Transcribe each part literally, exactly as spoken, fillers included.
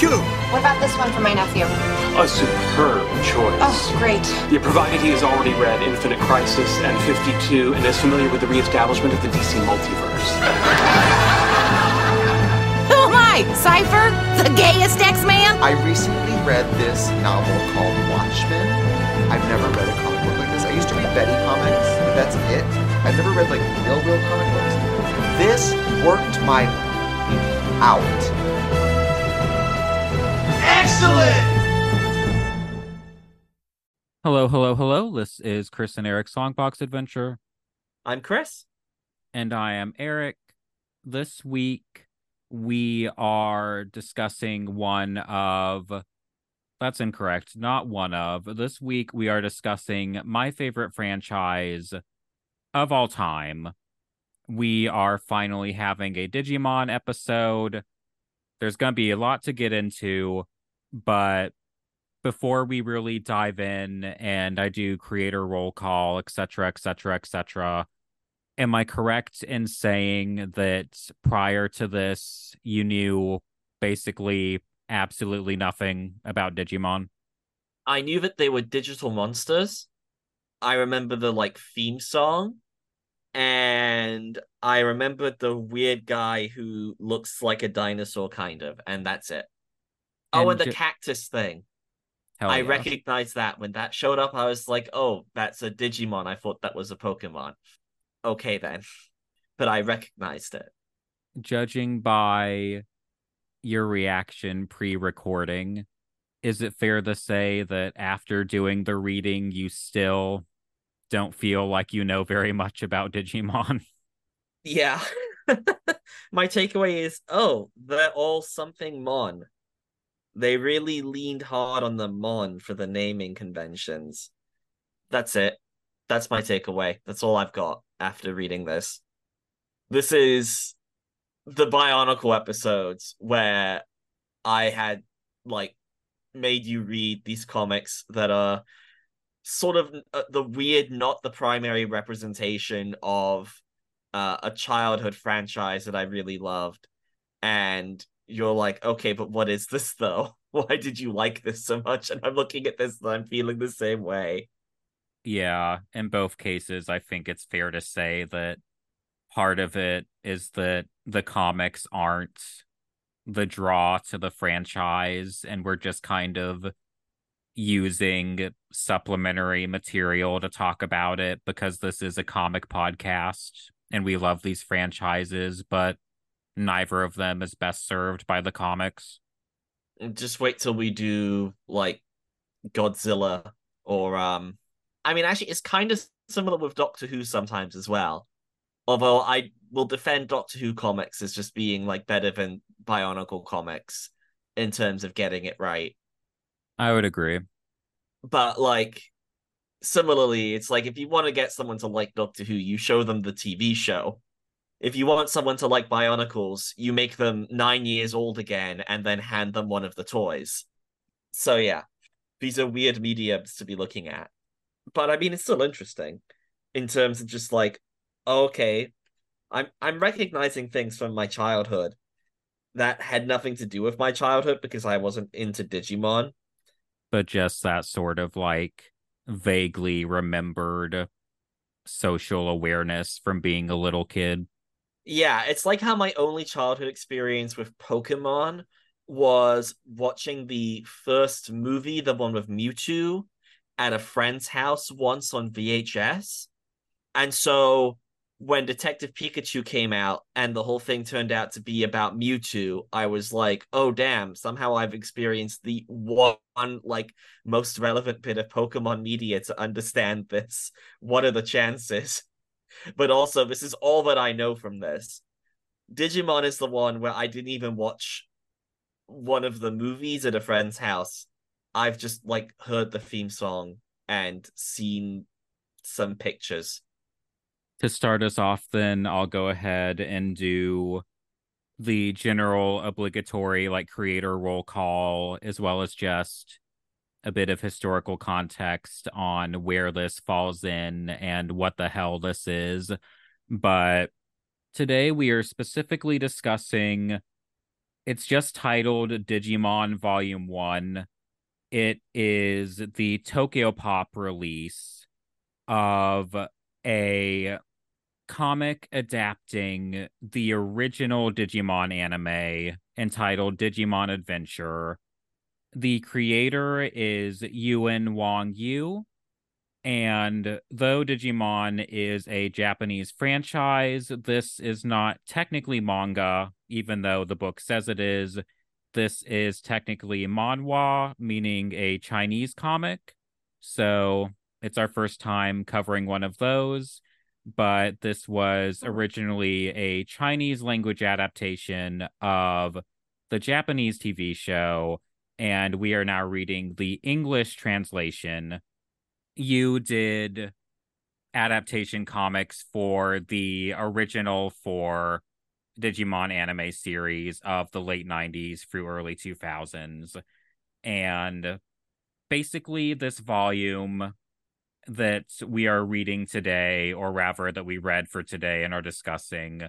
Pikachu! What about this one for my nephew? A superb choice. Oh, great. Yeah, provided he has already read Infinite Crisis and fifty-two and is familiar with the reestablishment of the D C multiverse. Who am I? Cypher? The gayest X-Man? I recently read this novel called Watchmen. I've never read a comic book like this. I used to read Betty comics, but that's it. I've never read, like, real, real comic books. This worked my out. Excellent! Hello, hello, hello. This is Chris and Eric Songbox Adventure. I'm Chris. And I am Eric. This week, we are discussing one of... That's incorrect. Not one of. This week, we are discussing my favorite franchise of all time. We are finally having a Digimon episode. There's going to be a lot to get into, but... Before we really dive in and I do creator roll call, et cetera, et cetera, et cetera, am I correct in saying that prior to this, you knew basically absolutely nothing about Digimon? I knew that they were digital monsters. I remember the, like, theme song. And I remember the weird guy who looks like a dinosaur, kind of. And that's it. And oh, and the ju- cactus thing. Hell I yeah. recognized that. When that showed up, I was like, oh, that's a Digimon. I thought that was a Pokemon. Okay, then. But I recognized it. Judging by your reaction pre-recording, is it fair to say that after doing the reading, you still don't feel like you know very much about Digimon? Yeah. My takeaway is, oh, they're all something Mon. They really leaned hard on the Mon for the naming conventions. That's it. That's my takeaway. That's all I've got after reading this. This is the Bionicle episodes where I had, like, made you read these comics that are sort of the weird, not the primary representation of uh, a childhood franchise that I really loved. And you're like, okay, but what is this, though? Why did you like this so much? And I'm looking at this and I'm feeling the same way. Yeah, in both cases, I think it's fair to say that part of it is that the comics aren't the draw to the franchise, and we're just kind of using supplementary material to talk about it because this is a comic podcast and we love these franchises, but neither of them is best served by the comics. Just wait till we do, like, Godzilla or, um... I mean, actually, it's kind of similar with Doctor Who sometimes as well. Although I will defend Doctor Who comics as just being, like, better than Bionicle comics in terms of getting it right. I would agree. But, like, similarly, it's like, if you want to get someone to like Doctor Who, you show them the T V show. If you want someone to like Bionicles, you make them nine years old again and then hand them one of the toys. So yeah, these are weird mediums to be looking at. But I mean, it's still interesting in terms of just like, okay, I'm I'm recognizing things from my childhood that had nothing to do with my childhood because I wasn't into Digimon. But just that sort of like vaguely remembered social awareness from being a little kid. Yeah, it's like how my only childhood experience with Pokemon was watching the first movie, the one with Mewtwo, at a friend's house once on V H S. And so when Detective Pikachu came out and the whole thing turned out to be about Mewtwo, I was like, oh, damn, somehow I've experienced the one, like, most relevant bit of Pokemon media to understand this. What are the chances? But also, this is all that I know from this. Digimon is the one where I didn't even watch one of the movies at a friend's house. I've just, like, heard the theme song and seen some pictures. To start us off, then, I'll go ahead and do the general obligatory, like, creator roll call, as well as just a bit of historical context on where this falls in and what the hell this is. But today we are specifically discussing It's just titled Digimon Volume one. It is the Tokyopop release of a comic adapting the original Digimon anime entitled Digimon Adventure. The creator is Yuen Wong Yu, and though Digimon is a Japanese franchise, this is not technically manga, even though the book says it is. This is technically manhwa, meaning a Chinese comic. So it's our first time covering one of those. But this was originally a Chinese language adaptation of the Japanese T V show, and we are now reading the English translation. You did adaptation comics for the original for Digimon anime series of the late nineties through early two thousands. And basically this volume that we are reading today, or rather that we read for today and are discussing,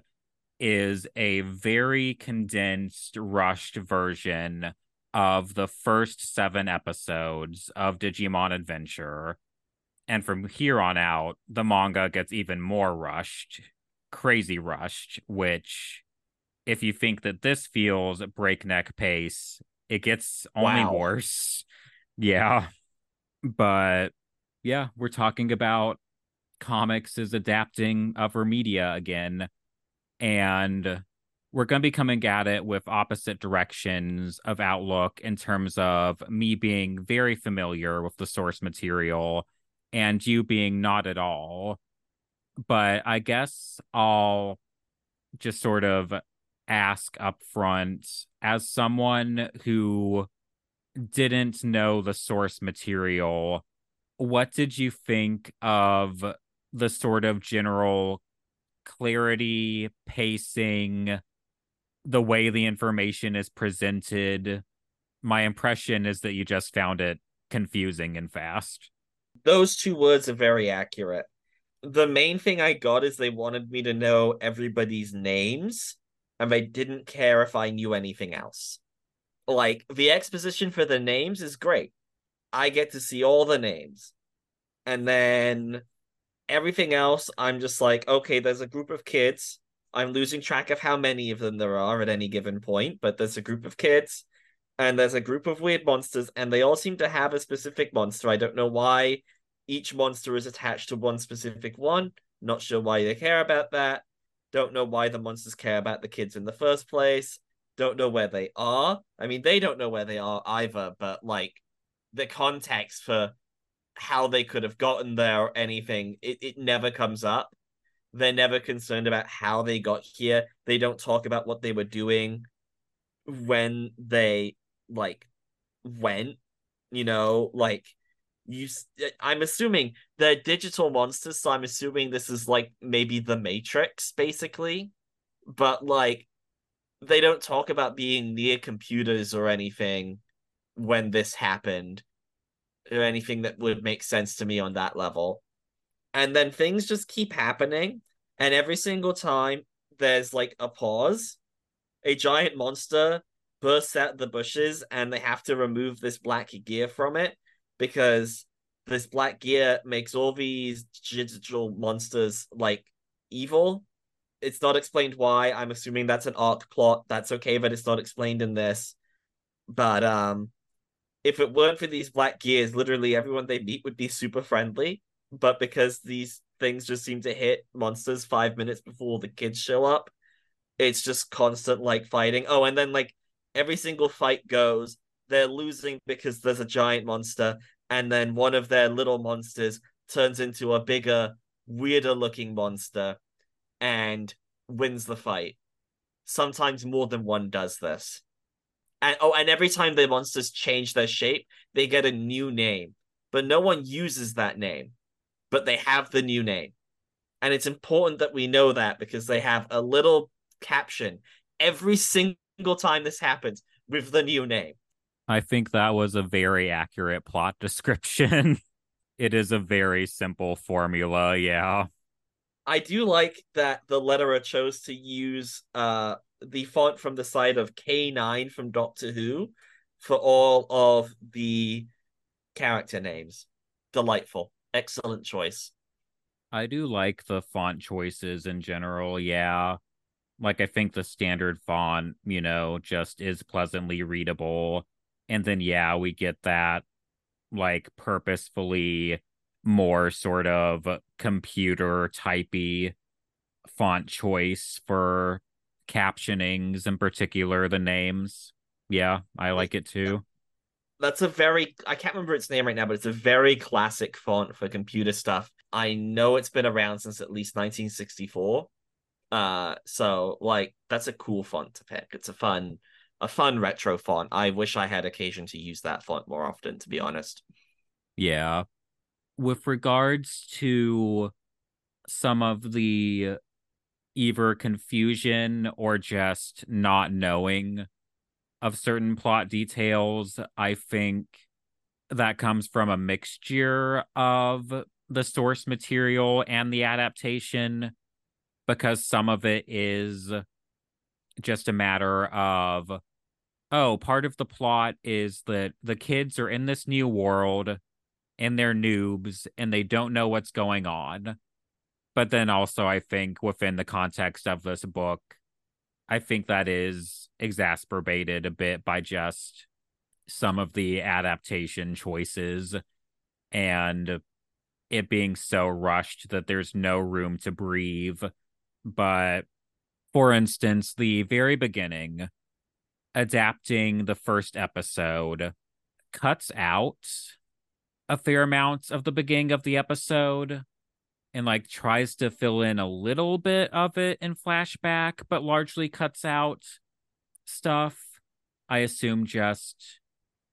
is a very condensed, rushed version of the first seven episodes of Digimon Adventure. And from here on out, the manga gets even more rushed, crazy rushed, which, if you think that this feels breakneck pace, it gets only wow. worse. Yeah. But yeah, we're talking about comics as adapting other media again. And we're going to be coming at it with opposite directions of outlook in terms of me being very familiar with the source material and you being not at all. But I guess I'll just sort of ask up front, as someone who didn't know the source material, what did you think of the sort of general clarity, pacing, the way the information is presented? My impression is that you just found it confusing and fast. Those two words are very accurate. The main thing I got is they wanted me to know everybody's names, and they didn't care if I knew anything else. Like, the exposition for the names is great. I get to see all the names. And then everything else, I'm just like, okay, there's a group of kids. I'm losing track of how many of them there are at any given point, but there's a group of kids, and there's a group of weird monsters, and they all seem to have a specific monster. I don't know why each monster is attached to one specific one. Not sure why they care about that. Don't know why the monsters care about the kids in the first place. Don't know where they are. I mean, they don't know where they are either, but like, the context for how they could have gotten there or anything, it, it never comes up. They're never concerned about how they got here. They don't talk about what they were doing when they, like, went, you know, like, you. I'm assuming they're digital monsters, so I'm assuming this is, like, maybe the Matrix, basically. But, like, they don't talk about being near computers or anything when this happened, or anything that would make sense to me on that level. And then things just keep happening, and every single time there's like a pause, a giant monster bursts out the bushes, and they have to remove this black gear from it, because this black gear makes all these digital monsters like evil. It's not explained why. I'm assuming that's an arc plot. That's okay, but it's not explained in this. But um if it weren't for these black gears, literally everyone they meet would be super friendly. But because these things just seem to hit monsters five minutes before the kids show up, it's just constant, like, fighting. Oh, and then, like, every single fight goes, they're losing because there's a giant monster, and then one of their little monsters turns into a bigger, weirder-looking monster and wins the fight. Sometimes more than one does this. And, oh, and every time the monsters change their shape, they get a new name. But no one uses that name. But they have the new name. And it's important that we know that, because they have a little caption every single time this happens with the new name. I think that was a very accurate plot description. It is a very simple formula, yeah. I do like that the letterer chose to use uh the font from the side of K nine from Doctor Who for all of the character names. Delightful. Excellent choice. I do like the font choices in general, yeah. Like, I think the standard font, you know, just is pleasantly readable. And then, yeah, we get that, like, purposefully more sort of computer-typey font choice for captionings, in particular, the names. Yeah, I like it, too. That's a very, I can't remember its name right now, but it's a very classic font for computer stuff. I know it's been around since at least nineteen sixty-four. Uh, so like that's a cool font to pick. It's a fun, a fun retro font. I wish I had occasion to use that font more often, to be honest. Yeah. With regards to some of the either confusion or just not knowing of certain plot details, I think that comes from a mixture of the source material and the adaptation, because some of it is just a matter of, oh, part of the plot is that the kids are in this new world and they're noobs and they don't know what's going on. But then also, I think within the context of this book, I think that is exacerbated a bit by just some of the adaptation choices and it being so rushed that there's no room to breathe. But for instance, the very beginning, adapting the first episode, cuts out a fair amount of the beginning of the episode and like tries to fill in a little bit of it in flashback, but largely cuts out stuff. I assume just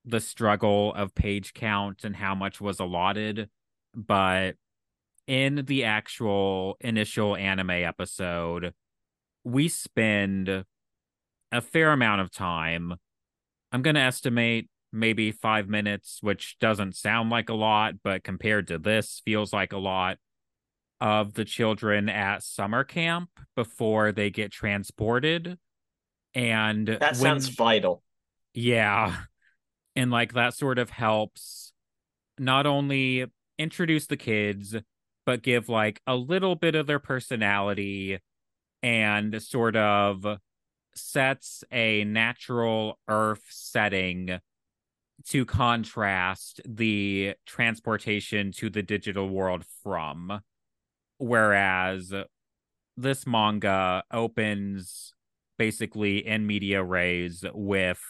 the struggle of page count and how much was allotted. But in the actual initial anime episode, we spend a fair amount of time. I'm going to estimate maybe five minutes, which doesn't sound like a lot, but compared to this, feels like a lot, of the children at summer camp before they get transported. And that sounds when... vital. Yeah. And like that sort of helps not only introduce the kids, but give like a little bit of their personality and sort of sets a natural earth setting to contrast the transportation to the digital world from. Whereas this manga opens basically in media res with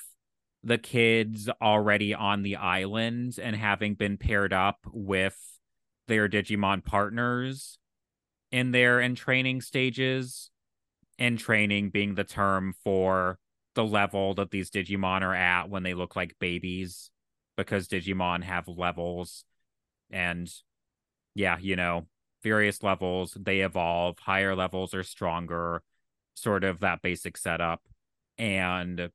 the kids already on the island and having been paired up with their Digimon partners in their in training stages, and training being the term for the level that these Digimon are at when they look like babies, because Digimon have levels and yeah, you know, various levels, they evolve, higher levels are stronger, sort of that basic setup. And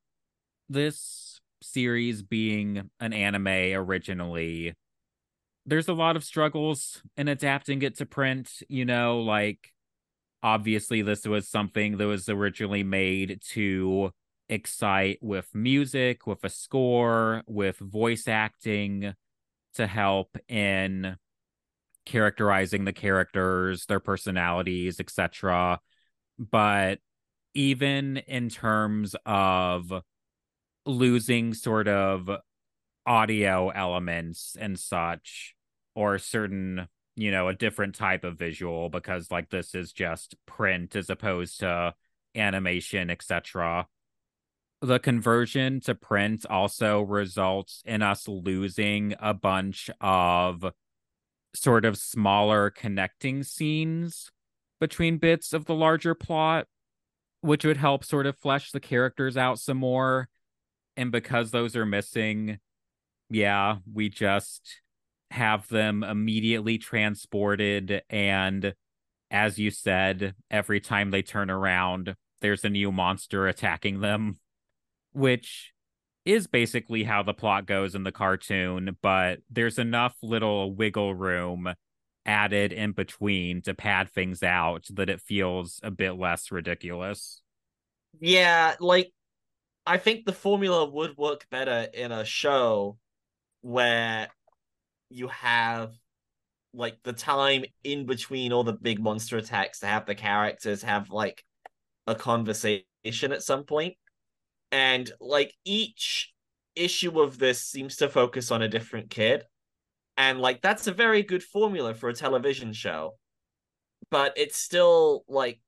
this series being an anime originally, there's a lot of struggles in adapting it to print, you know, like obviously this was something that was originally made to excite with music, with a score, with voice acting to help in characterizing the characters, their personalities, et cetera. But even in terms of losing sort of audio elements and such, or certain, you know, a different type of visual, because like this is just print as opposed to animation, et cetera. The conversion to print also results in us losing a bunch of sort of smaller connecting scenes between bits of the larger plot, which would help sort of flesh the characters out some more. And because those are missing, yeah, we just have them immediately transported. And as you said, every time they turn around, there's a new monster attacking them, which is basically how the plot goes in the cartoon, but there's enough little wiggle room added in between to pad things out that it feels a bit less ridiculous. Yeah, like, I think the formula would work better in a show where you have, like, the time in between all the big monster attacks to have the characters have, like, a conversation at some point. And, like, each issue of this seems to focus on a different kid. And, like, that's a very good formula for a television show. But it's still, like,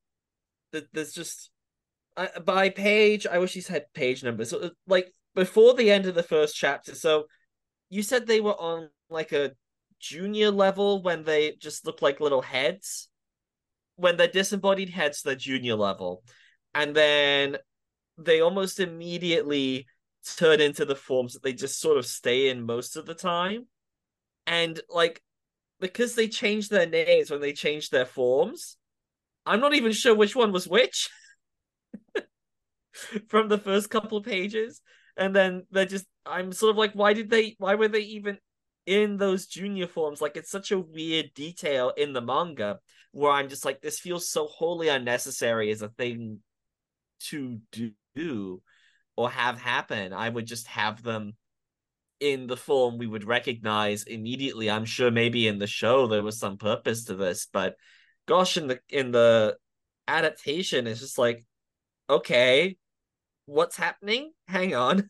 there's just... Uh, by page, I wish these had page numbers. So, like, before the end of the first chapter, so you said they were on, like, a junior level when they just look like little heads? When they're disembodied heads, they're junior level. And then they almost immediately turn into the forms that they just sort of stay in most of the time. And, like, because they changed their names when they changed their forms, I'm not even sure which one was which. From the first couple of pages, and then they're just I'm sort of like, why did they why were they even in those junior forms? Like, it's such a weird detail in the manga where I'm just like, this feels so wholly unnecessary as a thing to do or have happen. I would just have them in the form we would recognize immediately. I'm sure maybe in the show there was some purpose to this, but gosh, in the in the adaptation it's just like, okay, what's happening? Hang on.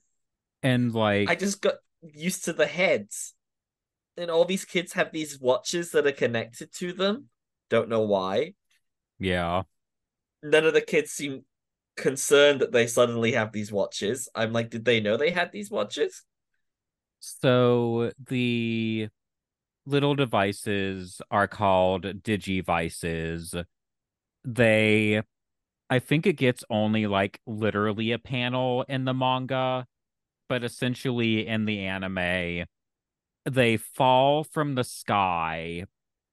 And, like... I just got used to the heads. And all these kids have these watches that are connected to them. Don't know why. Yeah. None of the kids seem concerned that they suddenly have these watches. I'm like, did they know they had these watches? So, the little devices are called digivices. They... I think it gets only, like, literally a panel in the manga, but essentially in the anime, they fall from the sky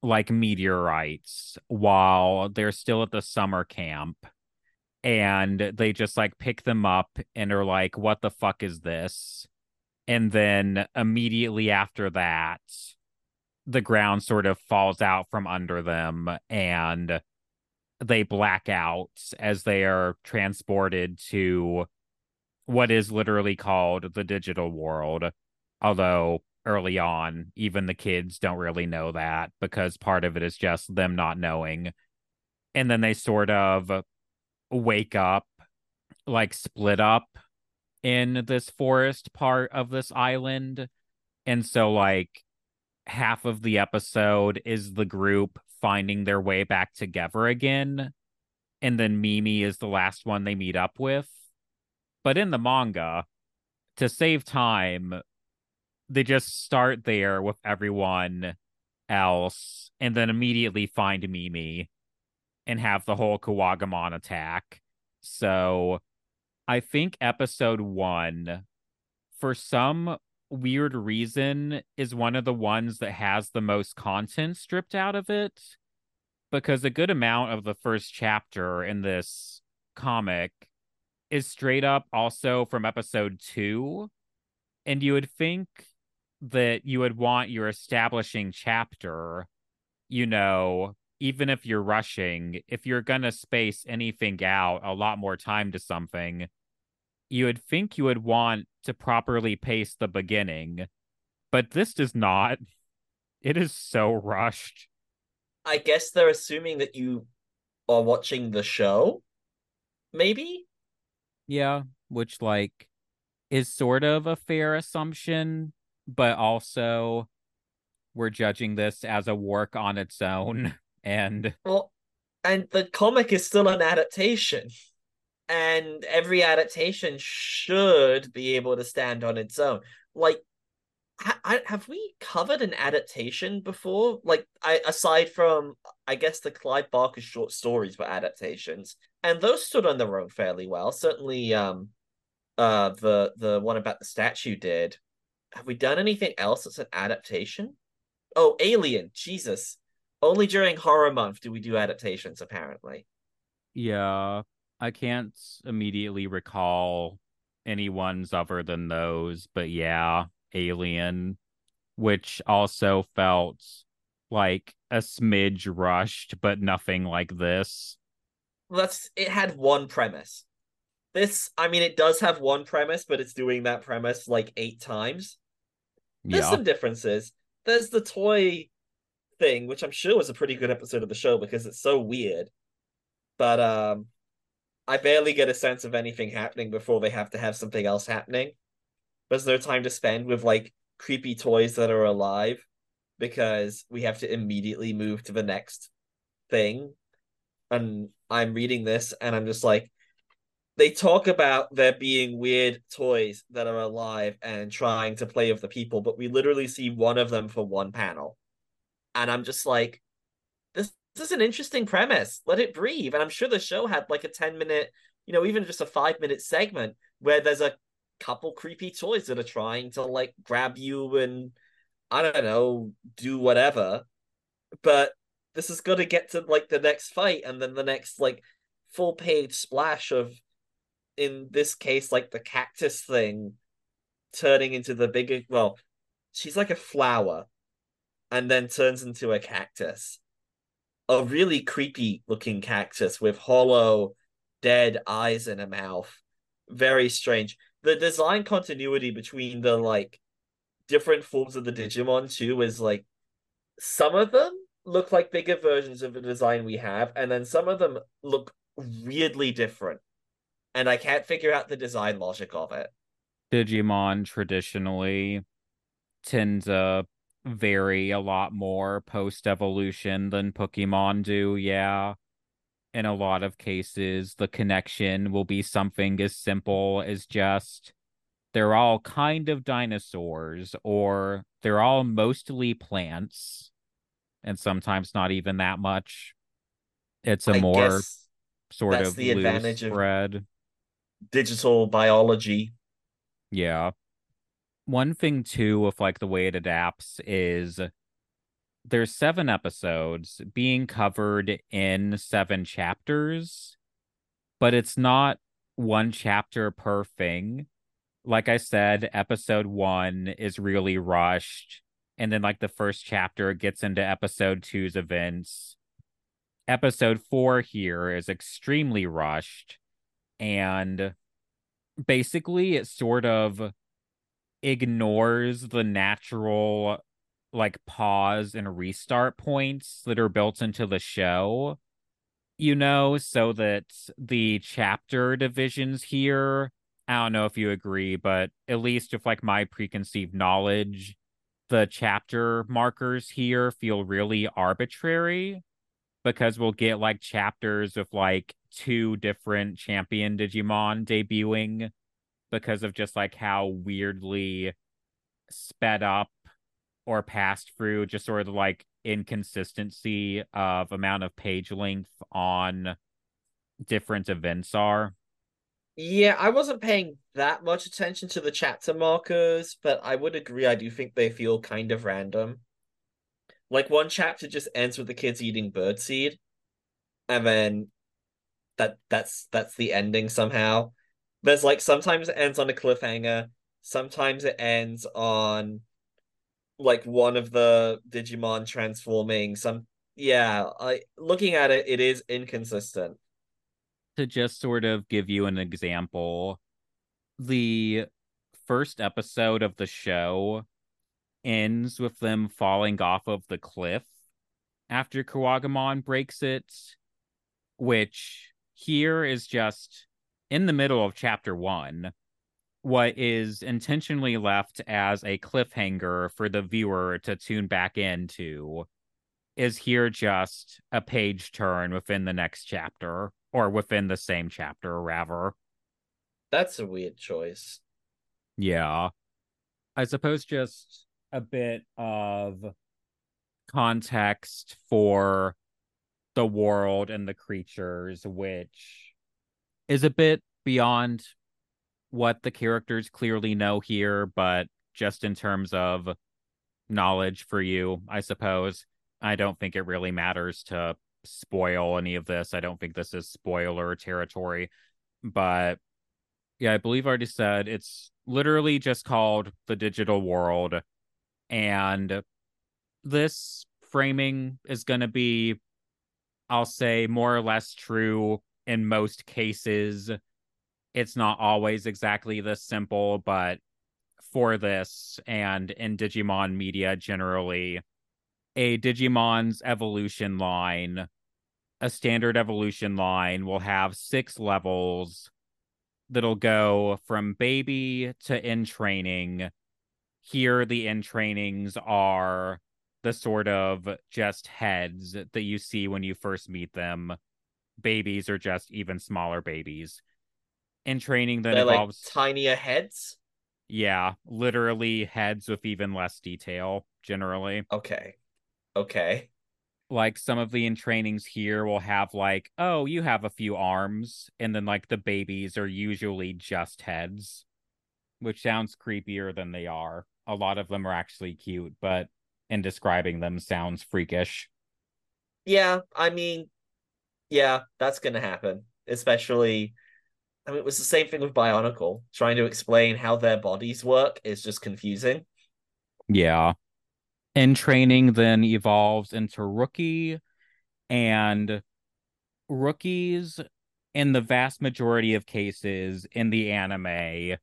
like meteorites while they're still at the summer camp, and they just, like, pick them up and are like, what the fuck is this? And then immediately after that, the ground sort of falls out from under them, and... they black out as they are transported to what is literally called the digital world. Although early on, even the kids don't really know that, because part of it is just them not knowing. And then they sort of wake up, like split up in this forest part of this island. And so, like, half of the episode is the group finding their way back together again, and then Mimi is the last one they meet up with. But in the manga, to save time, they just start there with everyone else, and then immediately find Mimi and have the whole Kuwagamon attack. So I think episode one, for some weird reason, is one of the ones that has the most content stripped out of it, because a good amount of the first chapter in this comic is straight up also from episode two, and you would think that you would want your establishing chapter, you know, even if you're rushing, if you're gonna space anything out a lot more time to something, you would think you would want to properly pace the beginning, but this does not. It is so rushed. I guess they're assuming that you are watching the show, maybe? Yeah, which, like, is sort of a fair assumption, but also we're judging this as a work on its own, and... Well, and the comic is still an adaptation. And every adaptation should be able to stand on its own. Like, ha- have we covered an adaptation before? Like, I, aside from, I guess, the Clive Barker short stories were adaptations. And those stood on their own fairly well. Certainly um, uh, the, the one about the statue did. Have we done anything else that's an adaptation? Oh, Alien. Jesus. Only during Horror Month do we do adaptations, apparently. Yeah. I can't immediately recall any ones other than those, but yeah, Alien, which also felt like a smidge rushed, but nothing like this. Well, that's it had one premise. This, I mean, it does have one premise, but it's doing that premise like eight times. There's yeah. some differences. There's the toy thing, which I'm sure was a pretty good episode of the show because it's so weird. But um, I barely get a sense of anything happening before they have to have something else happening. There's no time to spend with like creepy toys that are alive because we have to immediately move to the next thing. And I'm reading this and I'm just like, they talk about there being weird toys that are alive and trying to play with the people, but we literally see one of them for one panel. And I'm just like, this, this is an interesting premise. Let it breathe. And I'm sure the show had like a ten minute, you know, even just a five minute segment where there's a couple creepy toys that are trying to like grab you and I don't know, do whatever. But this is going to get to like the next fight and then the next like full page splash of, in this case, like the cactus thing turning into the bigger, well, she's like a flower and then turns into a cactus. A really creepy looking cactus with hollow, dead eyes and a mouth. Very strange. The design continuity between the like different forms of the Digimon too is like some of them look like bigger versions of the design we have, and then some of them look weirdly different. And I can't figure out the design logic of it. Digimon traditionally tend to vary a lot more post-evolution than Pokemon do, yeah. In a lot of cases, the connection will be something as simple as just they're all kind of dinosaurs, or they're all mostly plants, and sometimes not even that much. It's a I more sort of the loose advantage spread. Of digital biology. Yeah. One thing, too, of like the way it adapts is there's seven episodes being covered in seven chapters, but it's not one chapter per thing. Like I said, episode one is really rushed. And then like the first chapter gets into episode two's events. Episode four here is extremely rushed. And basically it sort of ignores the natural like pause and restart points that are built into the show, you know, so that the chapter divisions here, I don't know if you agree, but at least if like my preconceived knowledge, the chapter markers here feel really arbitrary because we'll get like chapters of like two different champion Digimon debuting because of just like how weirdly sped up or passed through just sort of the, like inconsistency of amount of page length on different events are. Yeah, I wasn't paying that much attention to the chapter markers, but I would agree, I do think they feel kind of random. Like, one chapter just ends with the kids eating birdseed, and then that that's that's the ending somehow. There's, like, sometimes it ends on a cliffhanger, sometimes it ends on, like, one of the Digimon transforming. Some Yeah, I looking at it, it is inconsistent. To just sort of give you an example, the first episode of the show ends with them falling off of the cliff after Kuwagamon breaks it, which here is just in the middle of chapter one, what is intentionally left as a cliffhanger for the viewer to tune back into is here just a page turn within the next chapter. Or within the same chapter, rather. That's a weird choice. Yeah. I suppose just a bit of context for the world and the creatures, which is a bit beyond what the characters clearly know here, but just in terms of knowledge for you, I suppose. I don't think it really matters to spoil any of this. I don't think this is spoiler territory, but yeah, I believe I already said it's literally just called The Digital World, and this framing is going to be, I'll say, more or less true in most cases it's not always exactly this simple, but for this and in Digimon media generally, a Digimon's evolution line, a standard evolution line, will have six levels that'll go from baby to in training. Here, the in trainings are the sort of just heads that you see when you first meet them. Babies are just even smaller babies. In training then They're involves like tinier heads. Yeah, literally heads with even less detail generally. Okay. Okay. Like some of the in trainings here will have like, oh, you have a few arms, and then like the babies are usually just heads, which sounds creepier than they are. A lot of them are actually cute, but in describing them sounds freakish. Yeah, I mean, yeah, that's gonna happen. Especially, I mean, it was the same thing with Bionicle. Trying to explain how their bodies work is just confusing. Yeah. In training then evolves into Rookie, and Rookies, in the vast majority of cases in the anime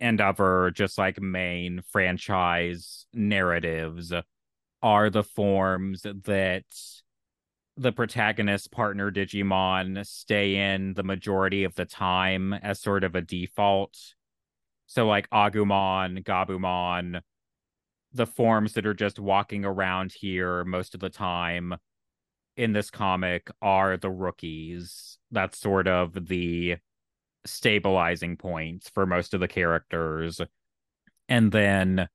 and other just like main franchise narratives, are the forms that the protagonist partner Digimon stay in the majority of the time as sort of a default. So like Agumon, Gabumon, the forms that are just walking around here most of the time in this comic are the Rookies. That's sort of the stabilizing points for most of the characters. And then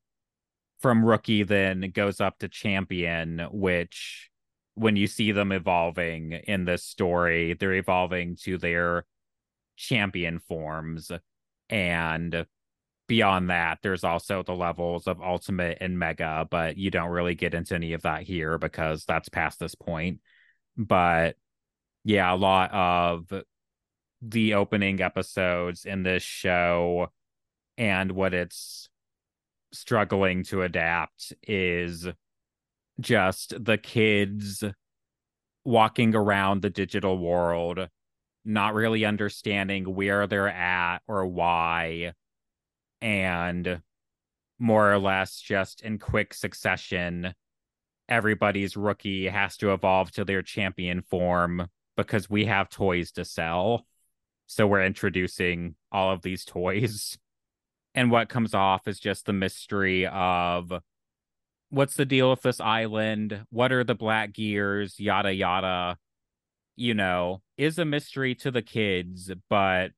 from Rookie then goes up to Champion, which when you see them evolving in this story, they're evolving to their champion forms. And beyond that, there's also the levels of Ultimate and Mega, but you don't really get into any of that here because that's past this point. But yeah, a lot of the opening episodes in this show and what it's struggling to adapt is just the kids walking around the digital world, not really understanding where they're at or why, and more or less just in quick succession, everybody's Rookie has to evolve to their champion form because we have toys to sell. So we're introducing all of these toys. And what comes off is just the mystery of, what's the deal with this island? What are the black gears? Yada, yada, you know, is a mystery to the kids, but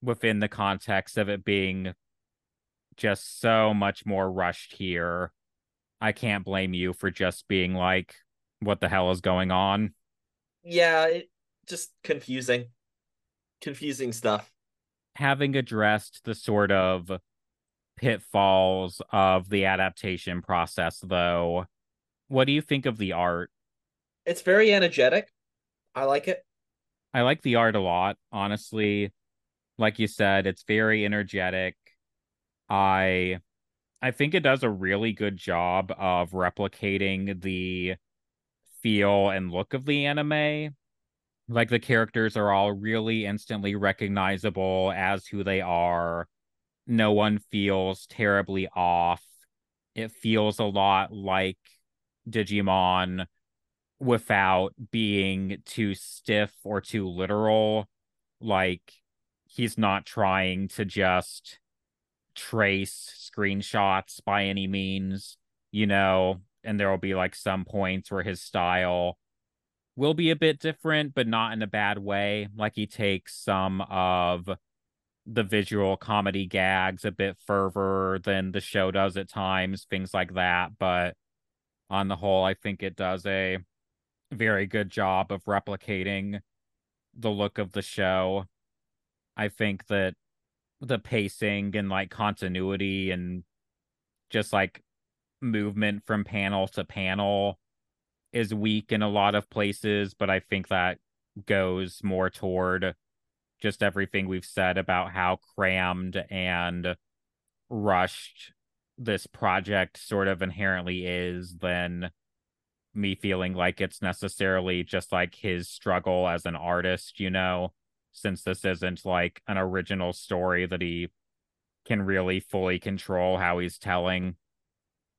within the context of it being just so much more rushed here, I can't blame you for just being like, what the hell is going on? Yeah, it, just confusing. Confusing stuff. Having addressed the sort of pitfalls of the adaptation process, though, what do you think of the art? It's very energetic. I like it. I like the art a lot, honestly. Like you said, it's very energetic. I I think it does a really good job of replicating the feel and look of the anime. Like, the characters are all really instantly recognizable as who they are. No one feels terribly off. It feels a lot like Digimon without being too stiff or too literal. Like, he's not trying to just trace screenshots by any means, you know, and there will be like some points where his style will be a bit different, but not in a bad way. Like, he takes some of the visual comedy gags a bit further than the show does at times, things like that. But on the whole, I think it does a very good job of replicating the look of the show. I think that the pacing and like continuity and just like movement from panel to panel is weak in a lot of places, but I think that goes more toward just everything we've said about how crammed and rushed this project sort of inherently is than me feeling like it's necessarily just like his struggle as an artist, you know? since this isn't like an original story that he can really fully control how he's telling.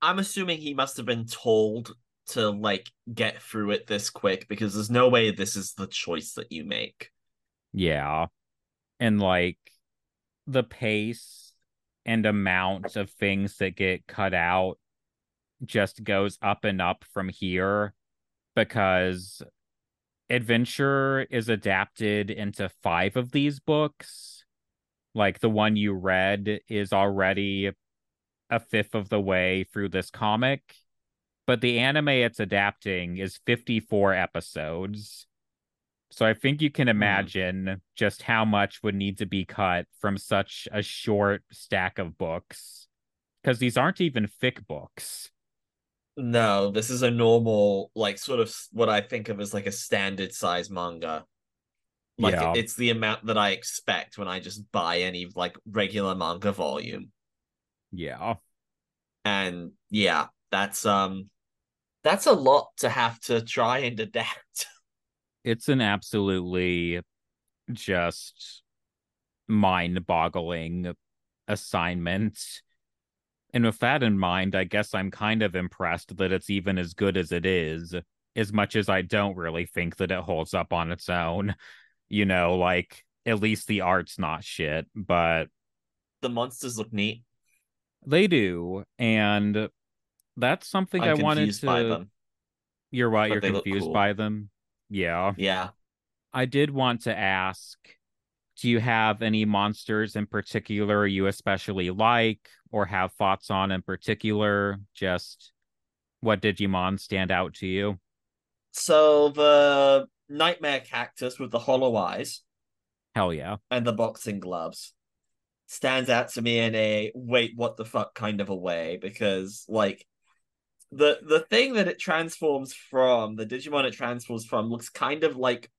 I'm assuming he must have been told to like get through it this quick, because there's no way this is the choice that you make. Yeah. And like the pace and amount of things that get cut out just goes up and up from here, because Adventure is adapted into five of these books. Like the one you read is already a fifth of the way through this comic, but the anime it's adapting is fifty-four episodes. So I think you can imagine mm. just how much would need to be cut from such a short stack of books, because these aren't even thick books. No, this is a normal, like, sort of what I think of as like a standard size manga. Like, yeah. it, it's the amount that I expect when I just buy any like regular manga volume. Yeah. And yeah, that's um that's a lot to have to try and adapt. It's an absolutely just mind-boggling assignment. And with that in mind, I guess I'm kind of impressed that it's even as good as it is, as much as I don't really think that it holds up on its own. You know, like, at least the art's not shit, but... The monsters look neat. They do, and that's something I'm I wanted to... By them. You're right, but you're confused cool. by them? Yeah. Yeah. I did want to ask... Do you have any monsters in particular you especially like or have thoughts on in particular? Just what Digimon stand out to you? So the nightmare cactus with the hollow eyes. Hell yeah. And the boxing gloves stands out to me in a wait, what the fuck kind of a way, because like the the thing that it transforms from, the Digimon it transforms from looks kind of like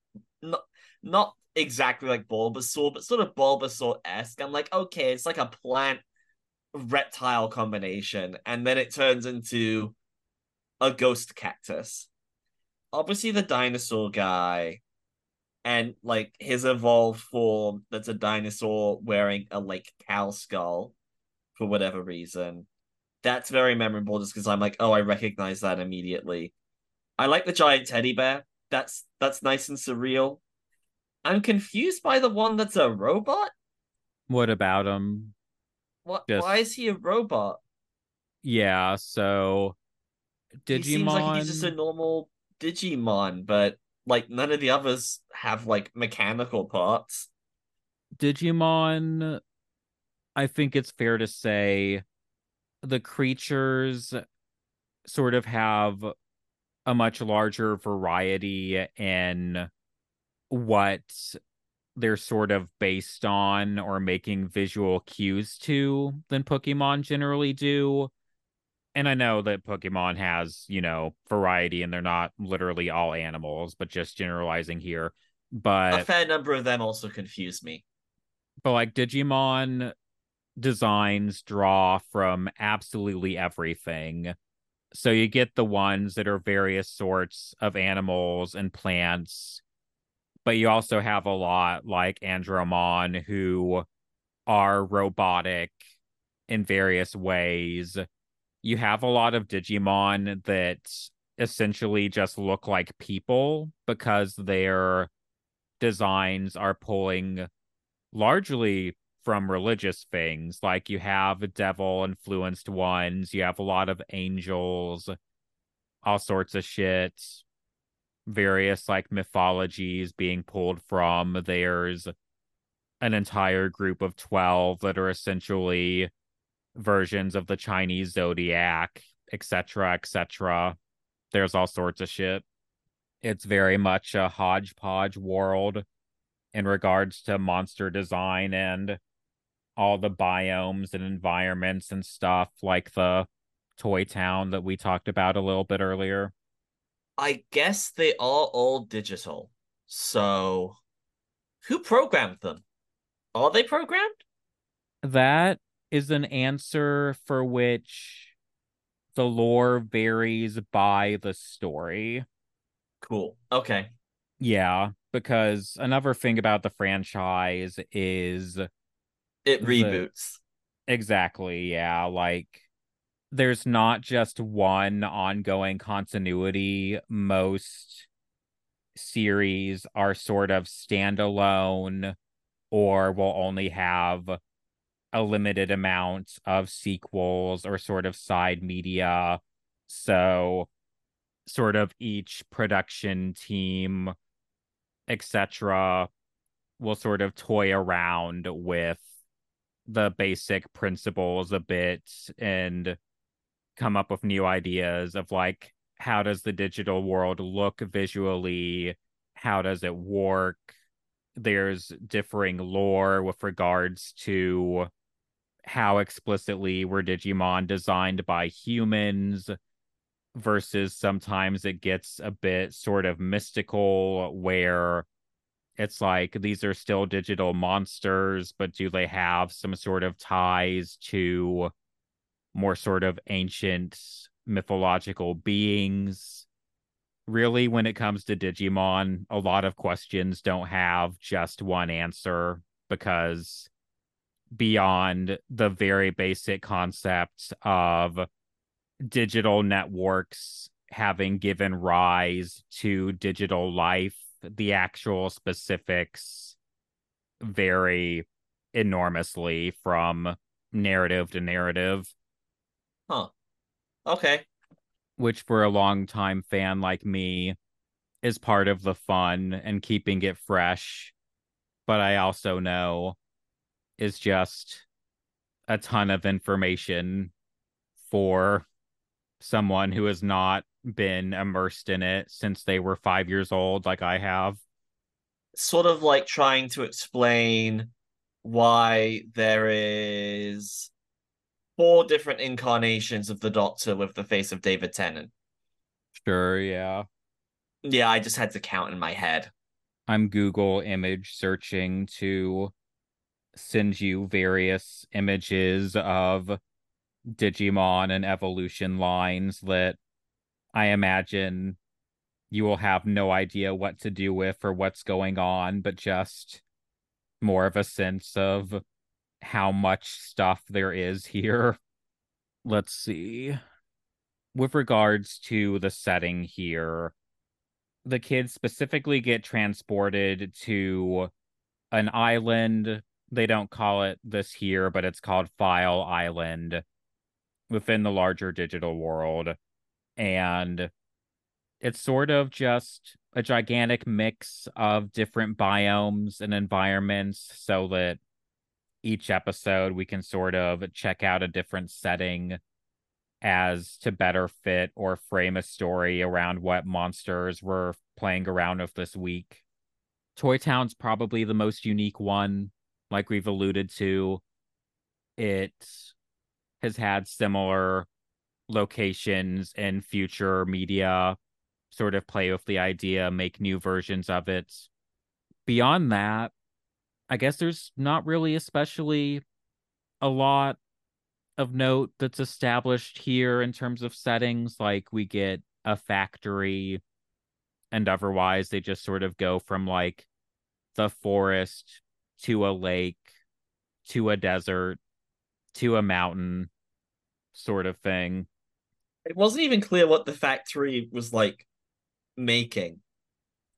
not not exactly like Bulbasaur, but sort of Bulbasaur-esque. I'm like, okay, it's like a plant reptile combination, and then it turns into a ghost cactus. Obviously the dinosaur guy and like his evolved form that's a dinosaur wearing a like cow skull for whatever reason, that's very memorable just because I'm like, oh, I recognize that immediately. I like the giant teddy bear. That's that's nice and surreal. I'm confused by the one that's a robot? What about him? What? Just... Why is he a robot? Yeah, so... Digimon... He seems like he's just a normal Digimon, but, like, none of the others have, like, mechanical parts. Digimon, I think it's fair to say, the creatures sort of have a much larger variety in... what they're sort of based on or making visual cues to than Pokemon generally do. And I know that Pokemon has, you know, variety and they're not literally all animals, but just generalizing here. But a fair number of them also confuse me. But like Digimon designs draw from absolutely everything. So you get the ones that are various sorts of animals and plants, but you also have a lot like Andromon who are robotic in various ways. You have a lot of Digimon that essentially just look like people because their designs are pulling largely from religious things. Like you have devil-influenced ones. You have a lot of angels, all sorts of shit. Various like mythologies being pulled from. There's an entire group of twelve that are essentially versions of the Chinese zodiac, etc, etc. There's all sorts of shit. It's very much a hodgepodge world in regards to monster design and all the biomes and environments and stuff, like the Toy Town that we talked about a little bit earlier. I guess they are all digital. So, who programmed them? Are they programmed? That is an answer for which the lore varies by the story. Cool. Okay. Yeah, because another thing about the franchise is it reboots. The, exactly. Yeah. Like there's not just one ongoing continuity. Most series are sort of standalone or will only have a limited amount of sequels or sort of side media. So sort of each production team, et cetera, will sort of toy around with the basic principles a bit and come up with new ideas of like, how does the digital world look visually? How does it work? There's differing lore with regards to how explicitly were Digimon designed by humans versus sometimes it gets a bit sort of mystical where it's like, these are still digital monsters, but do they have some sort of ties to more sort of ancient mythological beings? Really, when it comes to Digimon, a lot of questions don't have just one answer because beyond the very basic concepts of digital networks having given rise to digital life, the actual specifics vary enormously from narrative to narrative. Huh. Okay. Which for a long-time fan like me is part of the fun and keeping it fresh. But I also know is just a ton of information for someone who has not been immersed in it since they were five years old, like I have. Sort of like trying to explain why there is four different incarnations of the Doctor with the face of David Tennant. Sure, yeah. Yeah, I just had to count in my head. I'm Google image searching to send you various images of Digimon and evolution lines that I imagine you will have no idea what to do with or what's going on, but just more of a sense of how much stuff there is here. Let's see. With regards to the setting here, the kids specifically get transported to an island. They don't call it this here, but it's called File Island within the larger digital world. And it's sort of just a gigantic mix of different biomes and environments so that each episode we can sort of check out a different setting as to better fit or frame a story around what monsters we're playing around with this week. Toy Town's probably the most unique one, like we've alluded to. It has had similar locations in future media, sort of play with the idea, make new versions of it. Beyond that, I guess there's not really especially a lot of note that's established here in terms of settings. Like we get a factory and otherwise they just sort of go from like the forest to a lake, to a desert, to a mountain sort of thing. It wasn't even clear what the factory was like making.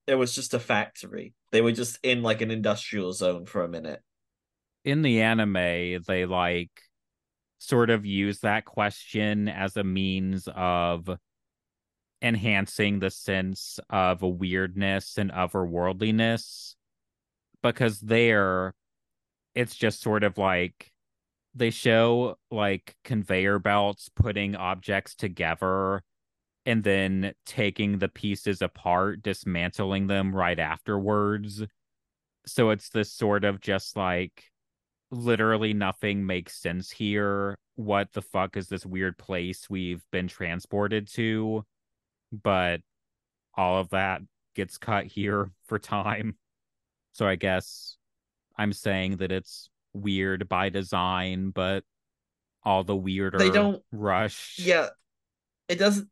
It was just a factory. They were just in like an industrial zone for a minute. In the anime, they like sort of use that question as a means of enhancing the sense of weirdness and otherworldliness, because there it's just sort of like they show like conveyor belts putting objects together and then taking the pieces apart, dismantling them right afterwards. So it's this sort of just like, literally nothing makes sense here. What the fuck is this weird place we've been transported to? But all of that gets cut here for time. So I guess I'm saying that it's weird by design, but all the weirder they don't rush. Yeah, it doesn't.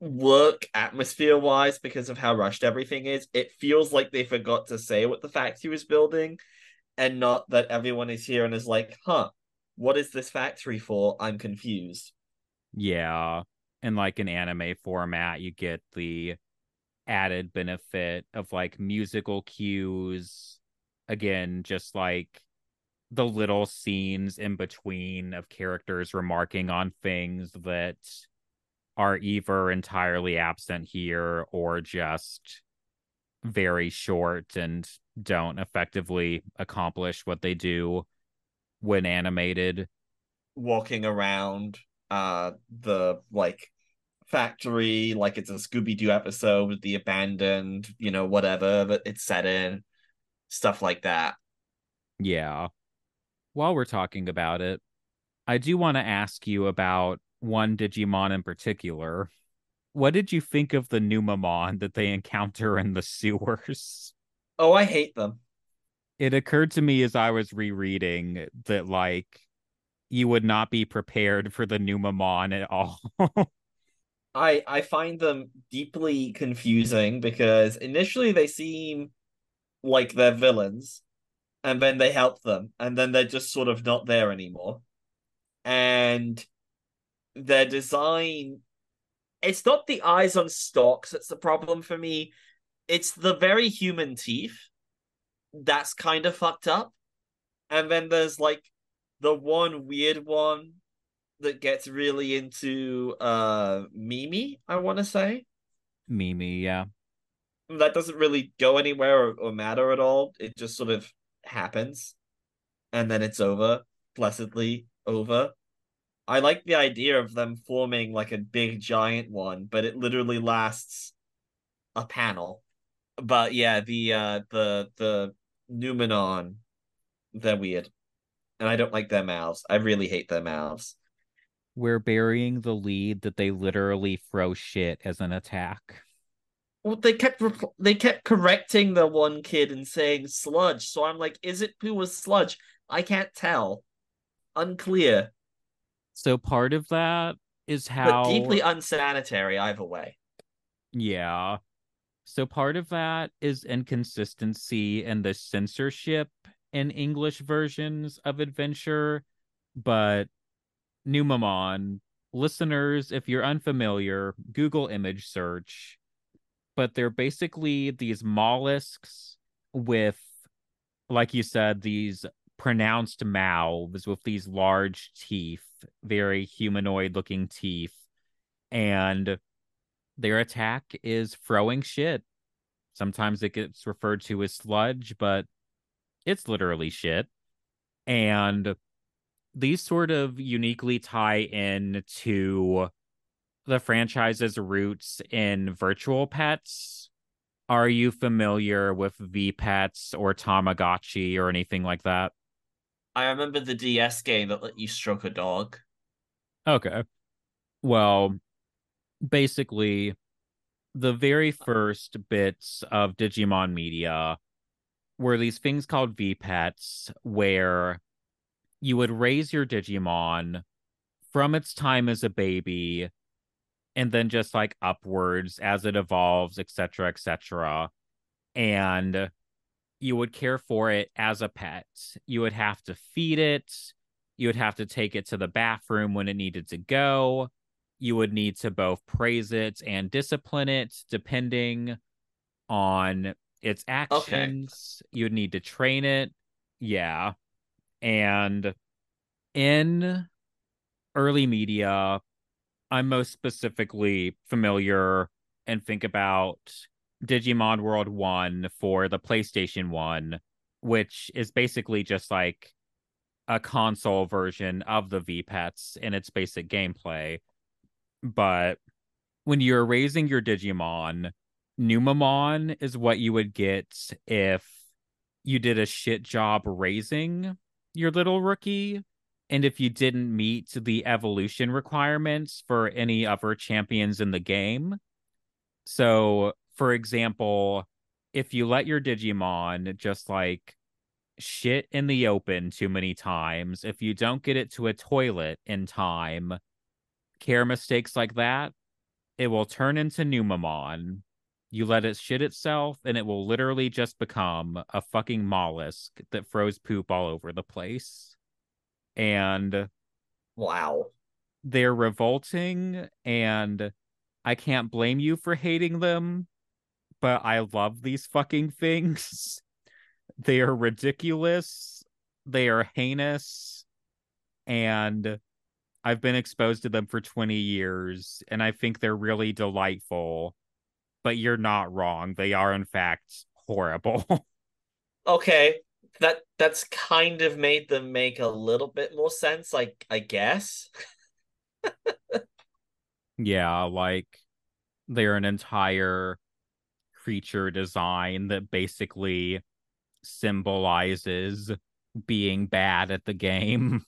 work atmosphere-wise, because of how rushed everything is, it feels like they forgot to say what the factory was building, and not that everyone is here and is like, huh, what is this factory for? I'm confused. Yeah. And like an anime format, you get the added benefit of like musical cues. Again, just like the little scenes in between of characters remarking on things that are either entirely absent here or just very short and don't effectively accomplish what they do when animated. Walking around uh, the like factory, like it's a Scooby-Doo episode with the abandoned, you know, whatever that it's set in, stuff like that. Yeah. While we're talking about it, I do want to ask you about one Digimon in particular. What did you think of the Numemon that they encounter in the sewers? Oh, I hate them. It occurred to me as I was rereading that, like, you would not be prepared for the Numemon at all. I I find them deeply confusing because initially they seem like they're villains, and then they help them, and then they're just sort of not there anymore. And their design, it's not the eyes on stalks that's the problem for me. It's the very human teeth that's kind of fucked up. And then there's like the one weird one that gets really into uh Mimi, I want to say. Mimi, yeah. That doesn't really go anywhere or, or matter at all. It just sort of happens. And then it's over. Blessedly over. I like the idea of them forming like a big giant one, but it literally lasts a panel. But yeah, the uh, the the Numemon, they're weird. And I don't like their mouths. I really hate their mouths. We're burying the lead that they literally throw shit as an attack. Well, they kept repl- they kept correcting the one kid and saying sludge. So I'm like, is it poo or sludge? I can't tell. Unclear. So part of that is how... But deeply unsanitary either way. Yeah. So part of that is inconsistency in the censorship in English versions of Adventure. But Numemon, listeners, if you're unfamiliar, Google image search. But they're basically these mollusks with, like you said, these pronounced mouths with these large teeth. Very humanoid looking teeth, and their attack is throwing shit. Sometimes it gets referred to as sludge, but it's literally shit. And these sort of uniquely tie in to the franchise's roots in virtual pets. Are you familiar with V-Pets or Tamagotchi or anything like that? I remember the D S game that let you stroke a dog. Okay. Well, basically, the very first bits of Digimon media were these things called V-Pets, where you would raise your Digimon from its time as a baby, and then just, like, upwards as it evolves, et cetera, et cetera. And you would care for it as a pet. You would have to feed it. You would have to take it to the bathroom when it needed to go. You would need to both praise it and discipline it, depending on its actions. Okay. You would need to train it. Yeah. And in early media, I'm most specifically familiar and think about Digimon World one for the PlayStation one, which is basically just like a console version of the V-Pets in its basic gameplay. But when you're raising your Digimon, Numemon is what you would get if you did a shit job raising your little rookie, and if you didn't meet the evolution requirements for any other champions in the game. So, for example, if you let your Digimon just, like, shit in the open too many times, if you don't get it to a toilet in time, care mistakes like that, it will turn into Numemon. You let it shit itself, and it will literally just become a fucking mollusk that throws poop all over the place. And wow. They're revolting, and I can't blame you for hating them, but I love these fucking things. They are ridiculous. They are heinous. And I've been exposed to them for twenty years, and I think they're really delightful. But you're not wrong. They are, in fact, horrible. Okay. That that's kind of made them make a little bit more sense, like, I guess. Yeah, like, they're an entire creature design that basically symbolizes being bad at the game.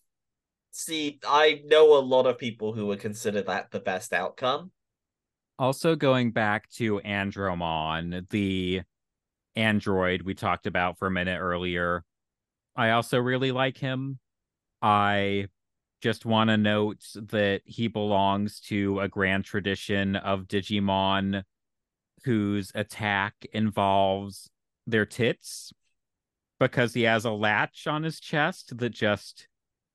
See, I know a lot of people who would consider that the best outcome. Also, going back to Andromon, the android we talked about for a minute earlier, I also really like him. I just want to note that he belongs to a grand tradition of Digimon whose attack involves their tits, because he has a latch on his chest that just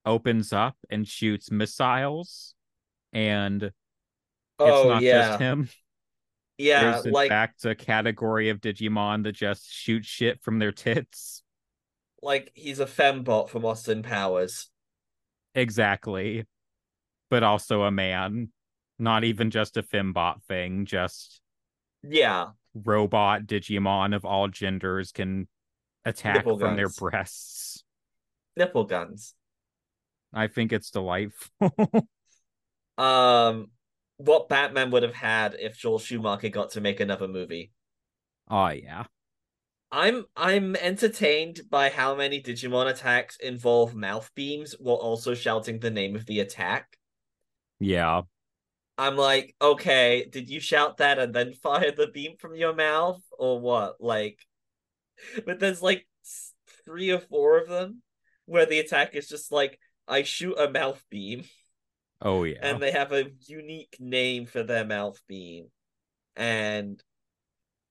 opens up and shoots missiles, and oh, it's not yeah. just him. Yeah, there's in like, fact a category of Digimon that just shoot shit from their tits. Like, he's a fembot from Austin Powers. Exactly. But also a man. Not even just a fembot thing, just yeah, robot Digimon of all genders can attack Nipple from guns. Their breasts. Nipple guns. I think it's delightful. um... What Batman would have had if Joel Schumacher got to make another movie. Oh, yeah. I'm I'm entertained by how many Digimon attacks involve mouth beams while also shouting the name of the attack. Yeah. I'm like, okay, did you shout that and then fire the beam from your mouth? Or what? Like, but there's like three or four of them where the attack is just like, I shoot a mouth beam. Oh, yeah. And they have a unique name for their mouth beam. And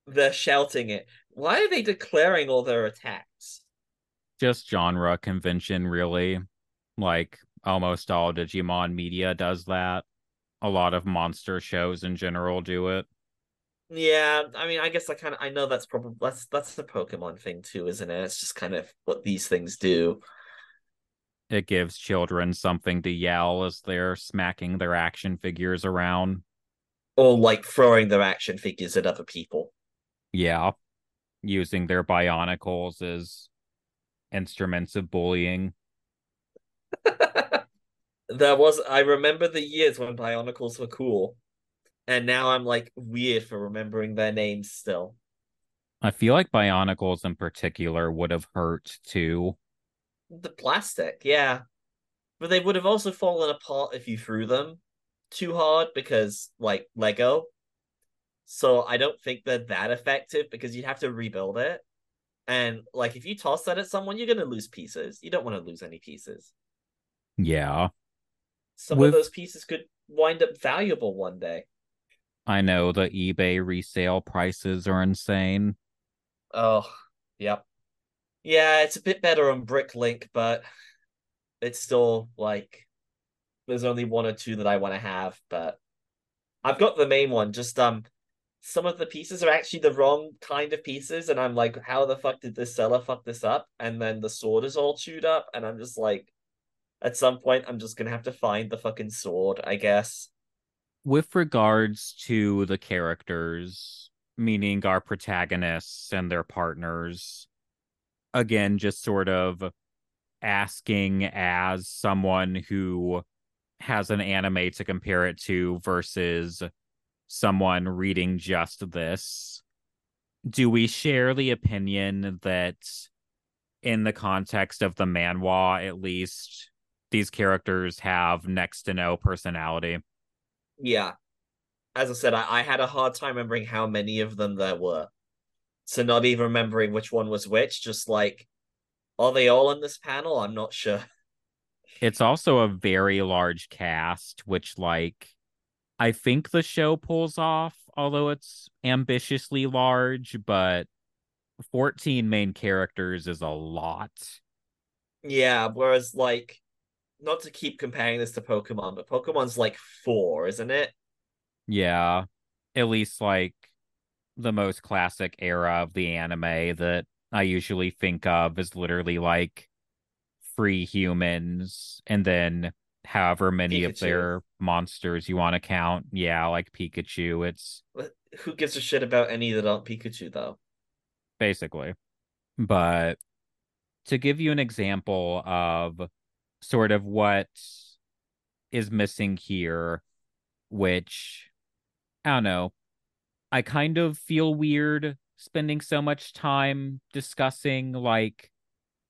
they're shouting it. Why are they declaring all their attacks? Just genre convention, really. Like, almost all Digimon media does that. A lot of monster shows in general do it. Yeah, I mean, I guess I kind of... I know that's probably... That's, that's the Pokemon thing, too, isn't it? It's just kind of what these things do. It gives children something to yell as they're smacking their action figures around. Or, like, throwing their action figures at other people. Yeah. Using their Bionicles as instruments of bullying. There was... I remember the years when Bionicles were cool. And now I'm, like, weird for remembering their names still. I feel like Bionicles in particular would have hurt, too. The plastic, yeah. But they would have also fallen apart if you threw them too hard because, like, Lego. So I don't think they're that effective because you'd have to rebuild it. And, like, if you toss that at someone, you're going to lose pieces. You don't want to lose any pieces. Yeah. Some With... of those pieces could wind up valuable one day. I know, the eBay resale prices are insane. Oh, yep. Yeah, it's a bit better on BrickLink, but it's still, like, there's only one or two that I want to have, but I've got the main one. Just, um, some of the pieces are actually the wrong kind of pieces, and I'm like, how the fuck did this seller fuck this up? And then the sword is all chewed up, and I'm just like, at some point, I'm just gonna have to find the fucking sword, I guess. With regards to the characters, meaning our protagonists and their partners... Again, just sort of asking as someone who has an anime to compare it to versus someone reading just this. Do we share the opinion that in the context of the manhwa, at least, these characters have next to no personality? Yeah. As I said, I, I had a hard time remembering how many of them there were. So not even remembering which one was which, just like, are they all in this panel? I'm not sure. It's also a very large cast, which, like, I think the show pulls off, although it's ambitiously large, but fourteen main characters is a lot. Yeah, whereas, like, not to keep comparing this to Pokemon, but Pokemon's, like, four, isn't it? Yeah, at least, like, the most classic era of the anime that I usually think of is literally, like, free humans, and then however many Pikachu. Of their monsters you want to count. Yeah, like Pikachu, it's... Who gives a shit about any that aren't Pikachu, though? Basically. But to give you an example of sort of what is missing here, which, I don't know, I kind of feel weird spending so much time discussing, like,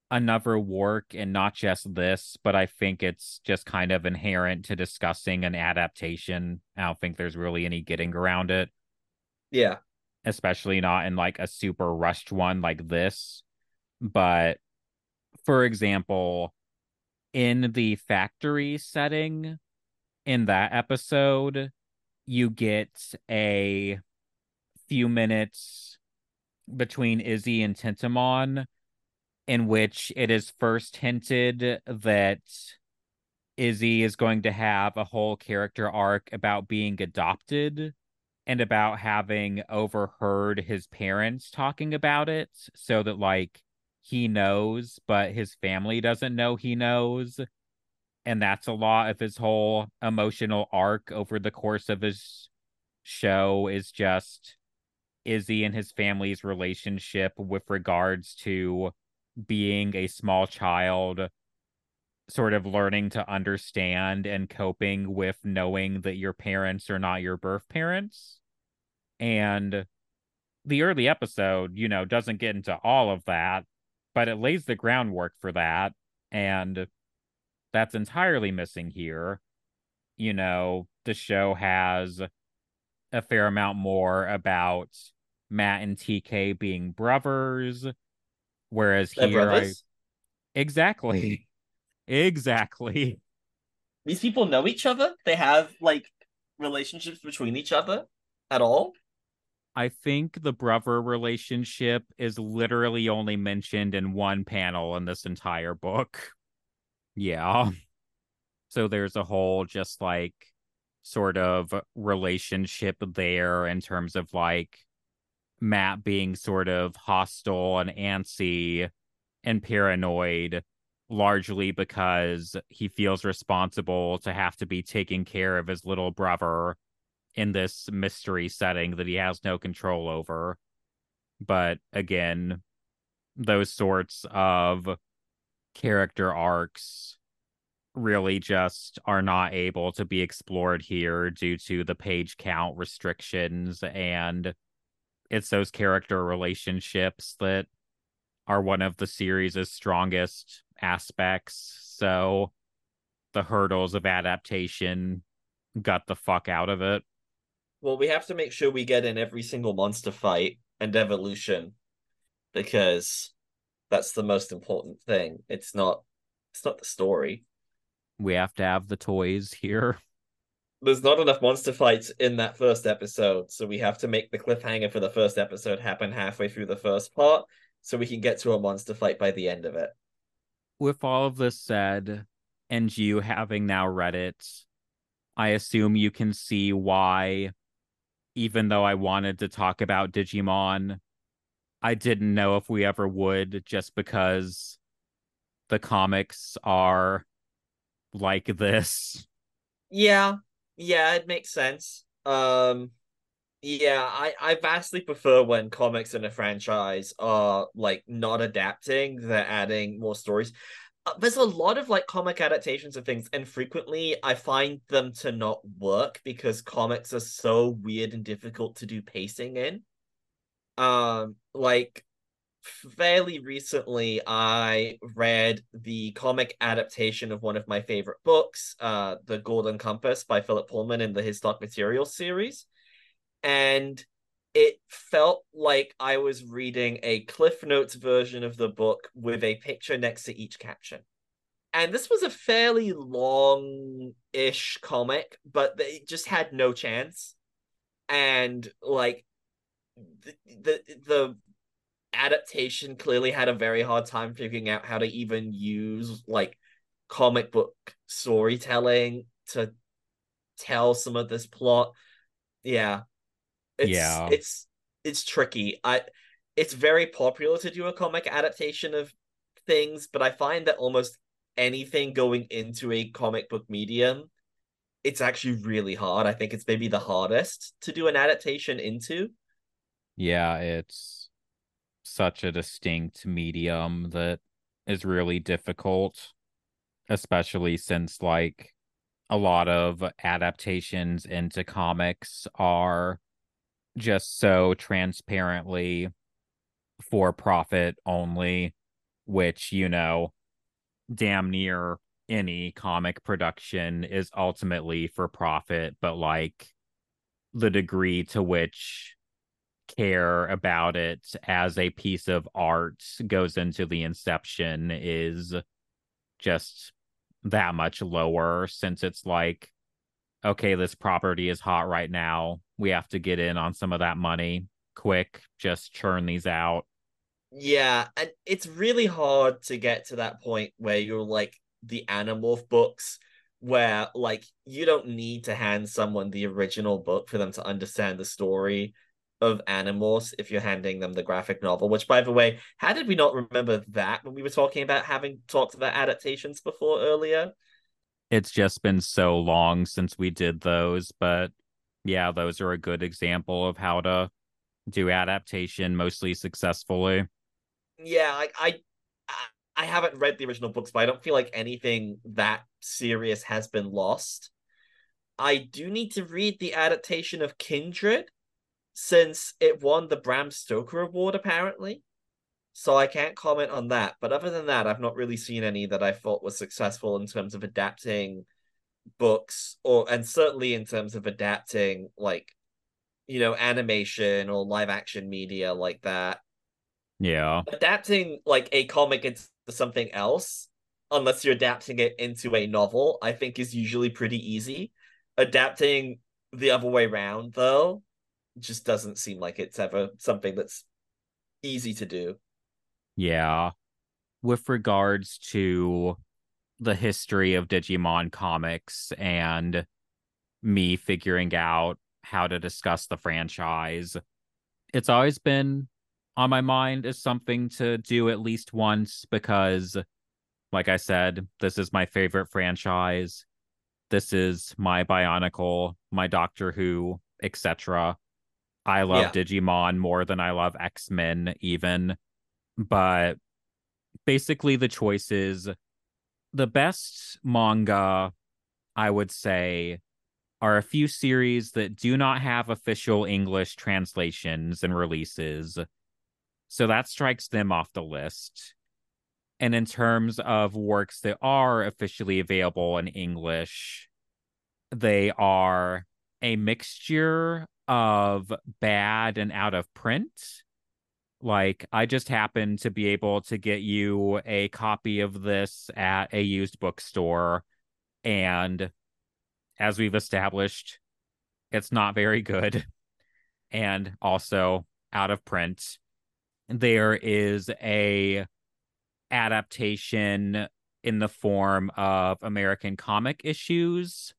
another work and not just this, but I think it's just kind of inherent to discussing an adaptation. I don't think there's really any getting around it. Yeah. Especially not in, like, a super rushed one like this. But, for example, in the factory setting, in that episode, you get a few minutes between Izzy and Tentomon, in which it is first hinted that Izzy is going to have a whole character arc about being adopted and about having overheard his parents talking about it, so that, like, he knows, but his family doesn't know he knows. And that's a lot of his whole emotional arc over the course of his show, is just Izzy and his family's relationship with regards to being a small child, sort of learning to understand and coping with knowing that your parents are not your birth parents. And the early episode, you know, doesn't get into all of that, but it lays the groundwork for that. And that's entirely missing here. You know, the show has a fair amount more about Matt and T K being brothers. Whereas They're here, I... exactly, exactly. These people know each other? They have, like, relationships between each other at all? I think the brother relationship is literally only mentioned in one panel in this entire book. Yeah. So there's a whole just, like, sort of relationship there in terms of, like, Matt being sort of hostile and antsy and paranoid, largely because he feels responsible to have to be taking care of his little brother in this mystery setting that he has no control over. But again, those sorts of character arcs really just are not able to be explored here due to the page count restrictions, and it's those character relationships that are one of the series' strongest aspects. So the hurdles of adaptation got the fuck out of it. Well, we have to make sure we get in every single monster fight and evolution, because that's the most important thing. It's not, it's not the story. We have to have the toys here. There's not enough monster fights in that first episode, so we have to make the cliffhanger for the first episode happen halfway through the first part, so we can get to a monster fight by the end of it. With all of this said, and you having now read it, I assume you can see why, even though I wanted to talk about Digimon, I didn't know if we ever would, just because the comics are like this. Yeah. Yeah, it makes sense. Um, yeah, I, I vastly prefer when comics in a franchise are, like, not adapting. They're adding more stories. Uh, there's a lot of, like, comic adaptations of things, and frequently I find them to not work because comics are so weird and difficult to do pacing in. Um, like, fairly recently, I read the comic adaptation of one of my favorite books, uh, The Golden Compass by Philip Pullman in the His Dark Materials series. And it felt like I was reading a Cliff Notes version of the book with a picture next to each caption. And this was a fairly long-ish comic, but they just had no chance. And, like, the, the the adaptation clearly had a very hard time figuring out how to even use, like, comic book storytelling to tell some of this plot. Yeah. It's, yeah. It's, it's tricky. I, it's very popular to do a comic adaptation of things, but I find that almost anything going into a comic book medium, it's actually really hard. I think it's maybe the hardest to do an adaptation into. Yeah, it's such a distinct medium that is really difficult, especially since, like, a lot of adaptations into comics are just so transparently for profit only, which, you know, damn near any comic production is ultimately for profit, but, like, the degree to which care about it as a piece of art goes into the inception is just that much lower, since it's like, okay, this property is hot right now, we have to get in on some of that money quick, just churn these out. Yeah, and it's really hard to get to that point where you're like the Animorph books, where, like, you don't need to hand someone the original book for them to understand the story of Animorphs if you're handing them the graphic novel, which, by the way, how did we not remember that when we were talking about having talked about adaptations before earlier? It's just been so long since we did those, but yeah, those are a good example of how to do adaptation mostly successfully. Yeah, like, I, I haven't read the original books, but I don't feel like anything that serious has been lost. I do need to read the adaptation of Kindred, since it won the Bram Stoker Award, apparently. So I can't comment on that. But other than that, I've not really seen any that I thought was successful in terms of adapting books, or and certainly in terms of adapting, like, you know, animation or live action media like that. Yeah. Adapting, like, a comic into something else, unless you're adapting it into a novel, I think is usually pretty easy. Adapting the other way around, though, just doesn't seem like it's ever something that's easy to do. Yeah. With regards to the history of Digimon comics and me figuring out how to discuss the franchise, it's always been on my mind as something to do at least once, because, like I said, this is my favorite franchise. This is my Bionicle, my Doctor Who, et cetera. I love yeah. Digimon more than I love X-Men even, but basically the choices, the best manga, I would say, are a few series that do not have official English translations and releases, so that strikes them off the list. And in terms of works that are officially available in English, they are a mixture of bad and out of print. Like, I just happened to be able to get you a copy of this at a used bookstore, and as we've established, it's not very good and also out of print. There is a adaptation in the form of American comic issues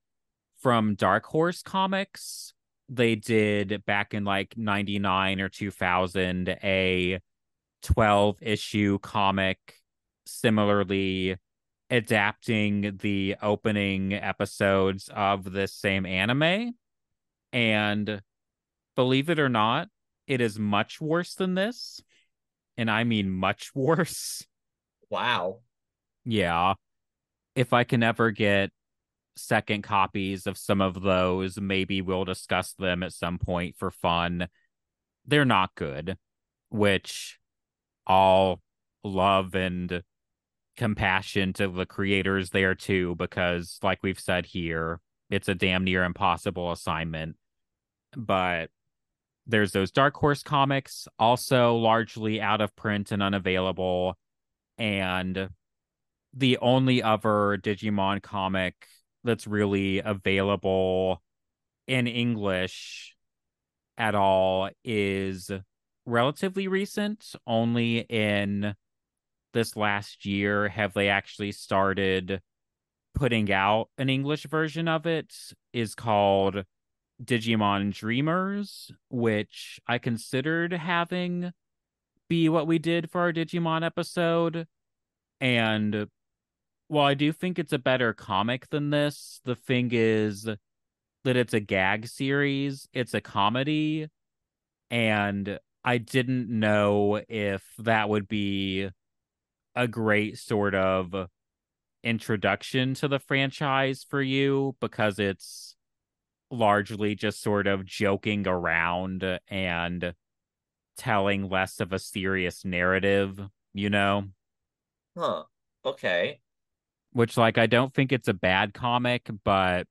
from Dark Horse Comics. They did, back in like ninety-nine or two thousand, a twelve issue comic similarly adapting the opening episodes of this same anime. And believe it or not, it is much worse than this. And I mean much worse. Wow. Yeah. If I can ever get second copies of some of those, maybe we'll discuss them at some point for fun. They're not good, which, all love and compassion to the creators there too, because, like we've said here, it's a damn near impossible assignment. But there's those Dark Horse comics, also largely out of print and unavailable, and the only other Digimon comic that's really available in English at all is relatively recent. Only in this last year have they actually started putting out an English version of it. Is called Digimon Dreamers, which I considered having be what we did for our Digimon episode. And while I do think it's a better comic than this, the thing is that it's a gag series, it's a comedy, and I didn't know if that would be a great sort of introduction to the franchise for you, because it's largely just sort of joking around and telling less of a serious narrative, you know? Huh. Okay. Which, like, I don't think it's a bad comic, but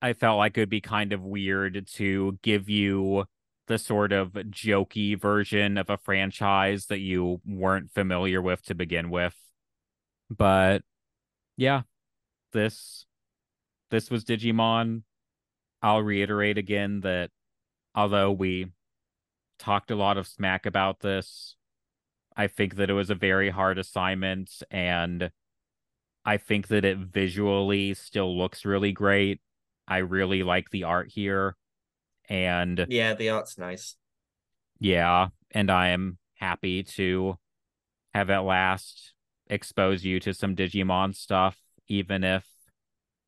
I felt like it'd be kind of weird to give you the sort of jokey version of a franchise that you weren't familiar with to begin with. But yeah, this this was Digimon. I'll reiterate again that although we talked a lot of smack about this, I think that it was a very hard assignment, and I think that it visually still looks really great. I really like the art here. And yeah, the art's nice. Yeah, and I am happy to have at last expose you to some Digimon stuff, even if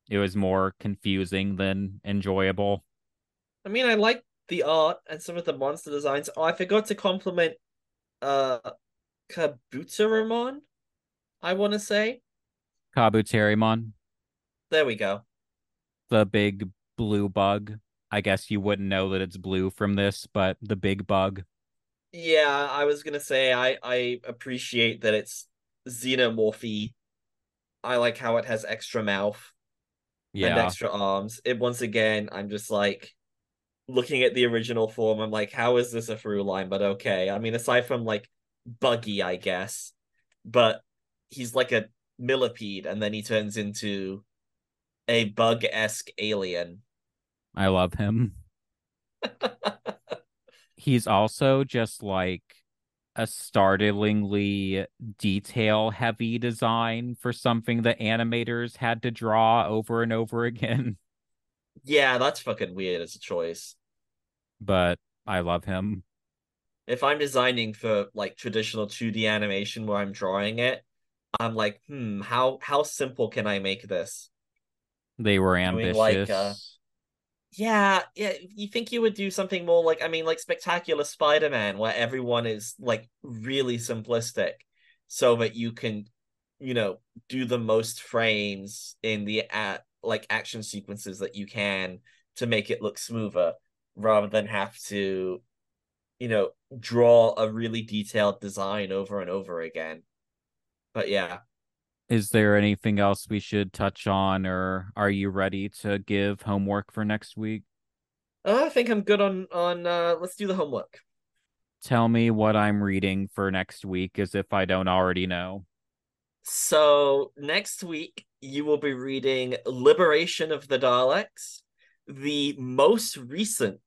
it was more confusing than enjoyable. I mean, I like the art and some of the monster designs. Oh, I forgot to compliment uh, Kabuterimon, I want to say. Kabuterimon. There we go. The big blue bug. I guess you wouldn't know that it's blue from this, but the big bug. Yeah, I was going to say, I, I appreciate that it's xenomorphy. I like how it has extra mouth, yeah, and extra arms. It, once again, I'm just like looking at the original form, I'm like, how is this a through line? But okay, I mean, aside from like buggy, I guess, but he's like a millipede and then he turns into a bug-esque alien. I love him. He's also just like a startlingly detail-heavy design for something that animators had to draw over and over again. Yeah, that's fucking weird as a choice. But I love him. If I'm designing for, like, traditional two D animation where I'm drawing it, I'm like, hmm, how, how simple can I make this? They were ambitious. I mean, like, uh, yeah, yeah. You think you would do something more like, I mean, like Spectacular Spider-Man, where everyone is like really simplistic so that you can, you know, do the most frames in the uh, like action sequences that you can to make it look smoother, rather than have to, you know, draw a really detailed design over and over again. But yeah. Is there anything else we should touch on, or are you ready to give homework for next week? Uh, I think I'm good on, on uh, let's do the homework. Tell me what I'm reading for next week, as if I don't already know. So next week, you will be reading Liberation of the Daleks, the most recent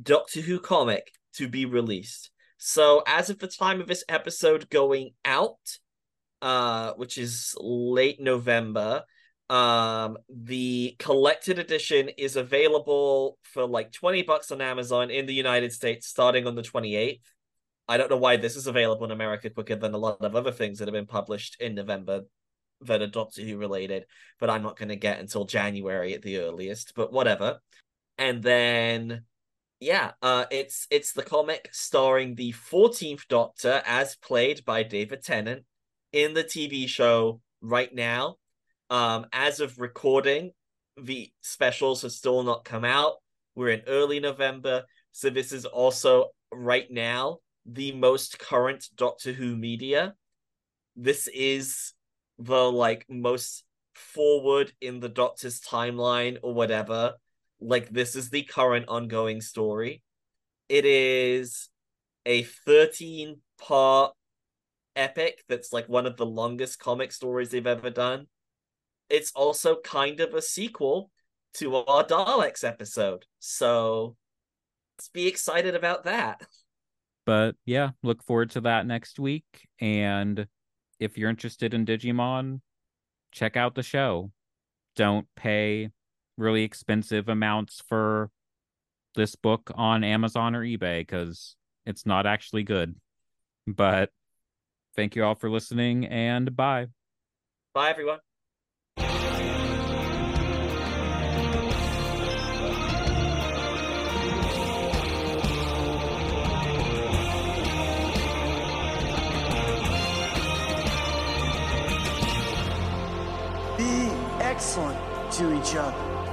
Doctor Who comic to be released. So as of the time of this episode going out, Uh, which is late November. Um, the collected edition is available for like twenty bucks on Amazon in the United States starting on the twenty-eighth. I don't know why this is available in America quicker than a lot of other things that have been published in November that are Doctor Who related, but I'm not going to get until January at the earliest, but whatever. And then, yeah, uh, it's it's the comic starring the fourteenth Doctor as played by David Tennant in the T V show right now. Um, as of recording, the specials have still not come out. We're in early November, so this is also, right now, the most current Doctor Who media. This is the, like, most forward in the Doctor's timeline or whatever. Like, this is the current ongoing story. It is a thirteen-part epic that's like one of the longest comic stories they've ever done. It's also kind of a sequel to our Daleks episode. So let's be excited about that. But yeah, look forward to that next week. And if you're interested in Digimon, check out the show. Don't pay really expensive amounts for this book on Amazon or eBay because it's not actually good. But thank you all for listening, and bye. Bye, everyone. Be excellent to each other.